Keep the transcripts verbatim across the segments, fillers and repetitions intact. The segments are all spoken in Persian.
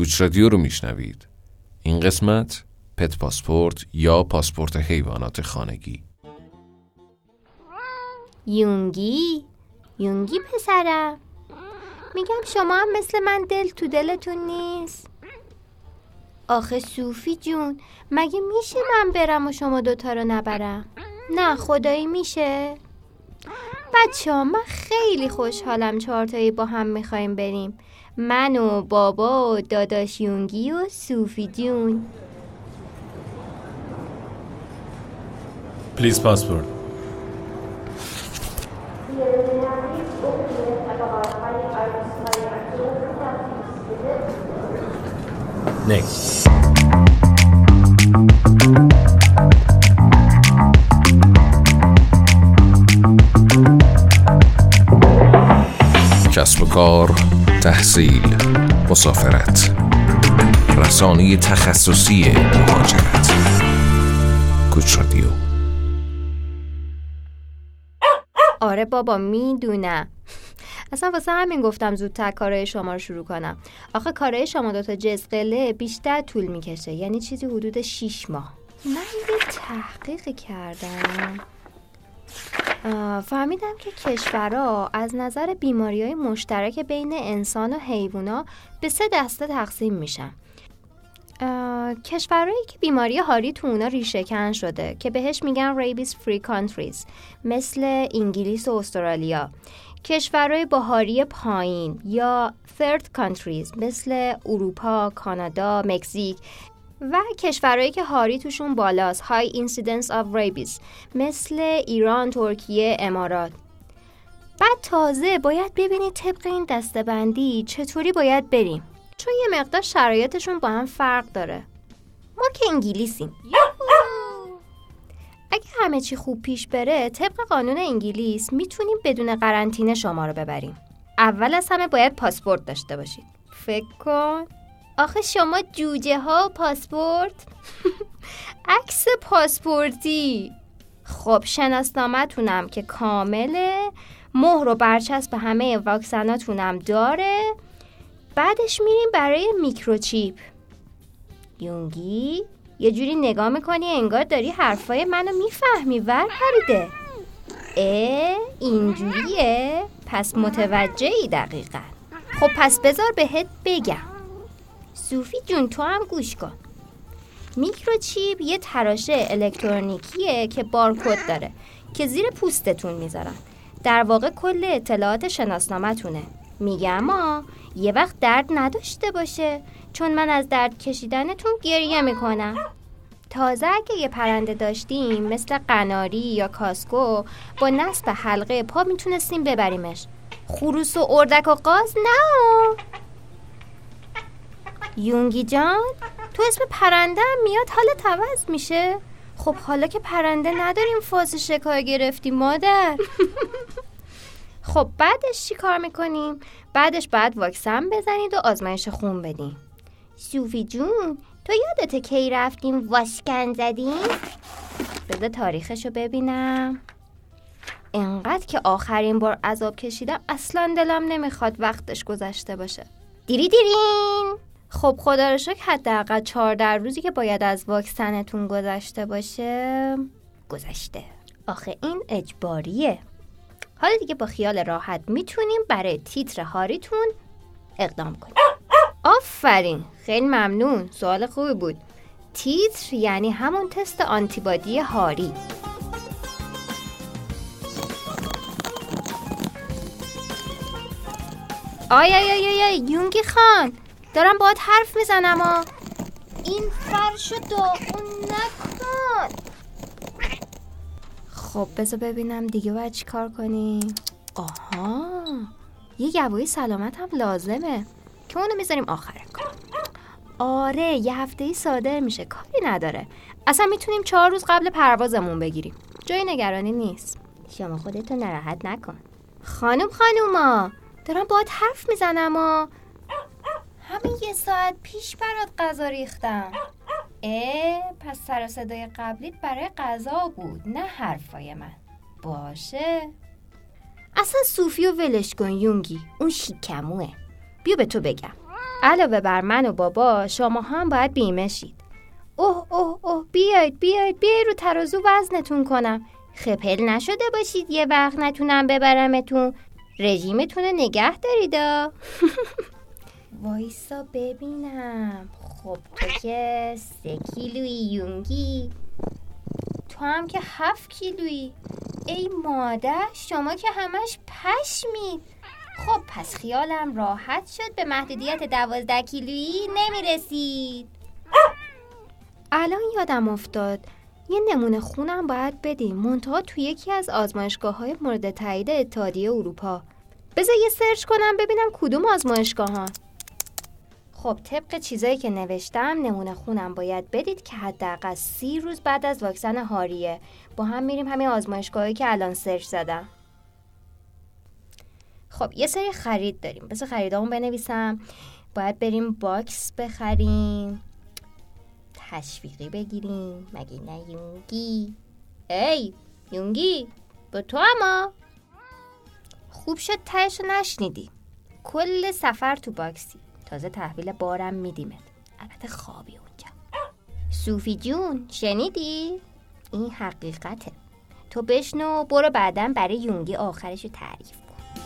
کوچ رادیو رو میشنوید. این قسمت پت پاسپورت یا پاسپورت حیوانات خانگی. یونگی یونگی پسرم، میگم شما هم مثل من دل تو دلتون نیست؟ آخه سوفی جون، مگه میشه من برم و شما دوتا رو نبرم؟ نه خدایی میشه؟ بچه ها من خیلی خوشحالم چهارتایی با هم میخواییم بریم، من و بابا و داداش یونگی و سوفی جون. پلیز پاسپورت. Next. کسب و کار، تحصیل، مسافرت، رسانه تخصصی مهاجرت. کوچ رادیو. آره بابا میدونم، اصلا واسه همین گفتم زودتر کارهای شما رو شروع کنم. آخه کارهای شما دوتا جزقله بیشتر طول میکشه، یعنی چیزی حدود شش ماه. من یه تحقیق کردم فهمیدم که کشورها از نظر بیماری‌های مشترک بین انسان و حیوونا به سه دسته تقسیم میشن. کشورهایی که بیماری هاری تو اونا ریشه‌کن شده که بهش میگن ریبیز فری کانتریز، مثل انگلیس و استرالیا. کشورهای بهاری پایین یا ثرد کانتریز مثل اروپا، کانادا، مکزیک، و کشورهایی که هاری توشون بالاست، های اینسیدنس آف ریبیز، مثل ایران، ترکیه، امارات. بعد تازه باید ببینید طبق این دسته‌بندی چطوری باید بریم، چون یه مقدار شرایطشون با هم فرق داره. ما که انگلیسیم. اگه همه چی خوب پیش بره طبق قانون انگلیس میتونیم بدون قرنطینه شما رو ببریم. اول از همه باید پاسپورت داشته باشید. فکر کن آخه شما جوجه ها و پاسپورت. عکس پاسپورتی. خب شناسنامه‌تونم که کامله، مهر و برچسب همه واکسناتونم داره. بعدش میریم برای میکروچیپ. یونگی یه جوری نگاه میکنی انگار داری حرفای منو میفهمی ور پریده. اه اینجوریه؟ پس متوجهی دقیقا. خب پس بذار بهت بگم. سوفی جون تو هم گوش کن. میکروچیپ یه تراشه الکترونیکیه که بارکد داره که زیر پوستتون میذارن، در واقع کل اطلاعات شناسنامه‌تونه. میگم آ یه وقت درد نداشته باشه، چون من از درد کشیدنتون گریه میکنم. تازه اگه یه پرنده داشتیم مثل قناری یا کاسکو، با نصب حلقه پا میتونستیم ببریمش. خروس و اردک و قاز نه. یونگی جان تو اسم پرنده هم میاد حالت عوض میشه؟ خب حالا که پرنده نداریم فاز شکار گرفتیم مادر. خب بعدش چی کار میکنیم؟ بعدش باید واکسن بزنید و آزمایش خون بدیم. سوفی جون تو یادته کی رفتیم واسکن زدیم؟ بذار تاریخشو ببینم. انقدر که آخرین بار عذاب کشیدم اصلا دلم نمیخواد وقتش گذشته باشه. دیری دیرین. خب خدا رو شکر حداقل چهارده روزی که باید از واکسنتون گذشته باشه گذشته. آخه این اجباریه. حالا دیگه با خیال راحت میتونیم برای تیتر هاریتون اقدام کنیم. آفرین، خیلی ممنون، سوال خوبی بود. تیتر یعنی همون تست آنتیبادی هاری. آی آی آی آی یونگی خان دارم باهات حرف میزنم ها. این فرشو داغون نکن. خب بذار ببینم دیگه باید چی کار کنیم. آها یه گواهی سلامت هم لازمه که اونو میذاریم آخر کار. آره یه هفته‌ای صادر میشه، کاری نداره. اصلا میتونیم چهار روز قبل پروازمون بگیریم، جای نگرانی نیست. شما خودتو ناراحت نکن. خانم خانوما دارم باهات حرف میزنم ها. همین یه ساعت پیش برات غذا ریختم. اه پس سر و صدای قبلیت برای غذا بود نه حرفای من. باشه اصلا صوفی و ولش کن یونگی، اون شیکموه. بیا به تو بگم. علاوه بر من و بابا شما هم باید بیمه شید. اوه اوه اوه بیاید بیاید بیاید رو ترازو وزنتون کنم. خپل نشده باشید یه وقت نتونم ببرمتون. رژیمتون رو نگه دارید. وایسا ببینم. خب تو که سه کیلویی یونگی، تو هم که هفت کیلویی. ای مادر، شما که همش پشمید. خب پس خیالم راحت شد به محدودیت دوازده کیلویی نمیرسید. الان یادم افتاد یه نمونه خونم باید بدیم، منتها توی یکی از آزمایشگاه‌های مورد تایید اتحادیه اروپا. بذار یه سرچ کنم ببینم کدوم آزمایشگاه‌ها. خب طبق چیزایی که نوشتم نمونه خونم باید بدید که حداقل سی روز بعد از واکسن هاریه. با هم میریم همین آزمایشگاهی که الان سرچ زدم. خب یه سری خرید داریم. بذار خریدامون بنویسم. باید بریم باکس بخریم، تشویقی بگیریم، مگه نه یونگی؟ ای یونگی، با تو اما خوب شد تهشو نشنیدی. کل سفر تو باکسی. تازه تحویل بارم میدیمت. البته خوابی اونجا. سوفی جون، شنیدی؟ این حقیقته. تو بشنو برو بعدم برای یونگی آخرشو تعریف کن.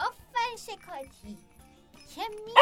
آفرین شکاتی. که می